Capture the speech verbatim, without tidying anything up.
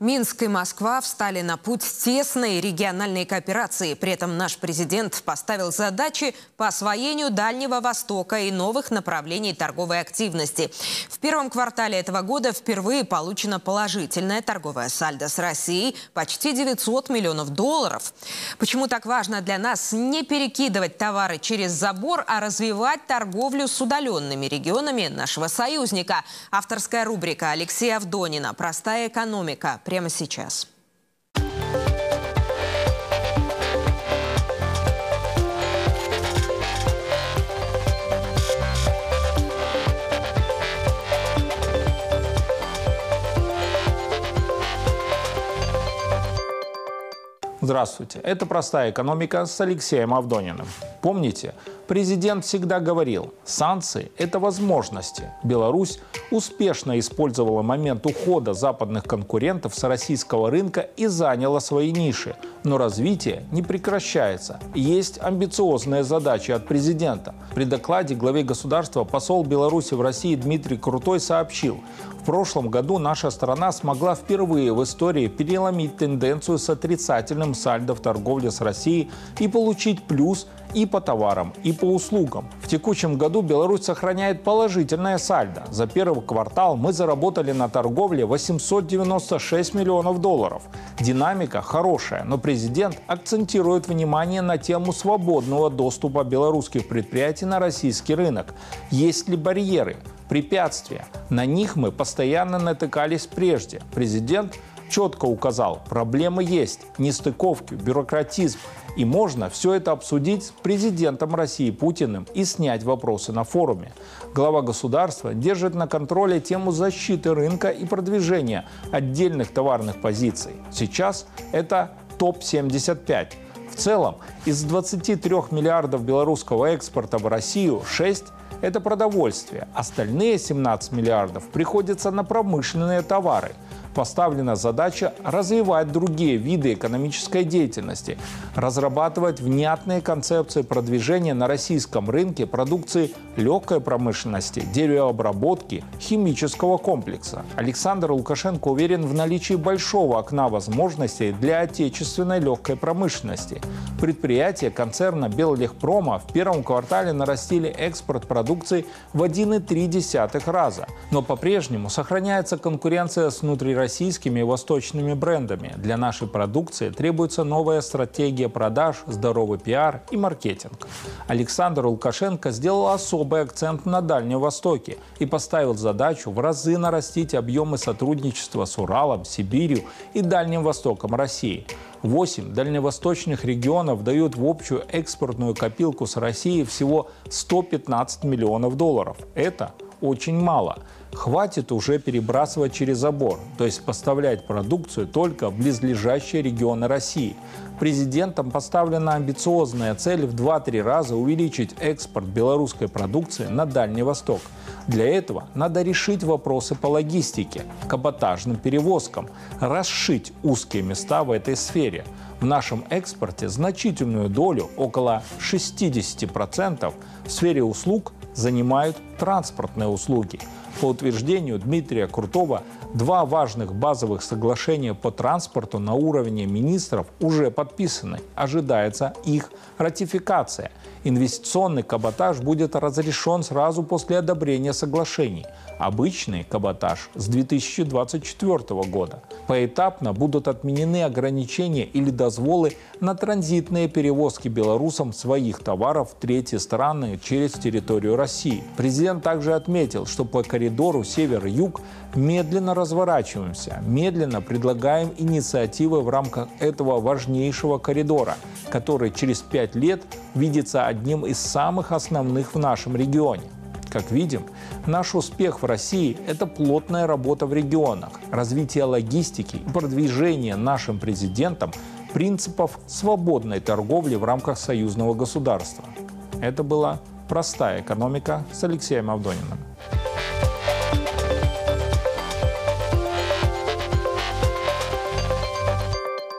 Минск и Москва встали на путь тесной региональной кооперации. При этом наш президент поставил задачи по освоению Дальнего Востока и новых направлений торговой активности. В первом квартале этого года впервые получено положительное торговое сальдо с Россией – почти девятьсот миллионов долларов. Почему так важно для нас не перекидывать товары через забор, а развивать торговлю с удаленными регионами нашего союзника? Авторская рубрика Алексея Авдонина «Простая экономика» прямо сейчас. Здравствуйте, это «Простая экономика» с Алексеем Авдониным. Помните, президент всегда говорил, санкции – это возможности. Беларусь успешно использовала момент ухода западных конкурентов с российского рынка и заняла свои ниши. Но развитие не прекращается. Есть амбициозные задачи от президента. При докладе главе государства посол Беларуси в России Дмитрий Крутой сообщил, в прошлом году наша страна смогла впервые в истории переломить тенденцию с отрицательным сальдо в торговле с Россией и получить плюс и по товарам, и по услугам. В текущем году Беларусь сохраняет положительное сальдо. За первый квартал мы заработали на торговле восемьсот девяносто шесть миллионов долларов. Динамика хорошая, но президент акцентирует внимание на тему свободного доступа белорусских предприятий на российский рынок. Есть ли барьеры, препятствия? На них мы постоянно натыкались прежде. Президент четко указал, проблемы есть, нестыковки, бюрократизм. И можно все это обсудить с президентом России Путиным и снять вопросы на форуме. Глава государства держит на контроле тему защиты рынка и продвижения отдельных товарных позиций. Сейчас это топ семьдесят пять. В целом, из двадцати трёх миллиардов белорусского экспорта в Россию шесть – это продовольствие. Остальные семнадцать миллиардов приходятся на промышленные товары. Поставлена задача развивать другие виды экономической деятельности, разрабатывать внятные концепции продвижения на российском рынке продукции легкой промышленности, деревообработки, химического комплекса. Александр Лукашенко уверен в наличии большого окна возможностей для отечественной легкой промышленности. Предприятия концерна «Беллехпрома» в первом квартале нарастили экспорт продукции в один и три десятых раза, но по-прежнему сохраняется конкуренция с внутрироссийскими российскими и восточными брендами. Для нашей продукции требуется новая стратегия продаж, здоровый пиар и маркетинг. Александр Лукашенко сделал особый акцент на Дальнем Востоке и поставил задачу в разы нарастить объемы сотрудничества с Уралом, Сибирью и Дальним Востоком России. Восемь дальневосточных регионов дают в общую экспортную копилку с Россией всего сто пятнадцать миллионов долларов. Это очень мало. Хватит уже перебрасывать через забор, то есть поставлять продукцию только в близлежащие регионы России. Президентом поставлена амбициозная цель в два-три раза увеличить экспорт белорусской продукции на Дальний Восток. Для этого надо решить вопросы по логистике, каботажным перевозкам, расшить узкие места в этой сфере. В нашем экспорте значительную долю, около шестидесяти процентов, в сфере услуг занимают транспортные услуги. По утверждению Дмитрия Крутого, два важных базовых соглашения по транспорту на уровне министров уже подписаны. Ожидается их ратификация. Инвестиционный каботаж будет разрешен сразу после одобрения соглашений. Обычный каботаж с две тысячи двадцать четвёртого года. Поэтапно будут отменены ограничения или дозволы на транзитные перевозки белорусам своих товаров в третьи страны через территорию России. Президент также отметил, что по коридору север-юг медленно разворачиваемся, медленно предлагаем инициативы в рамках этого важнейшего коридора, который через пять лет видится одним из самых основных в нашем регионе. Как видим, наш успех в России – это плотная работа в регионах, развитие логистики и продвижение нашим президентом принципов свободной торговли в рамках союзного государства. Это была «Простая экономика» с Алексеем Авдониным.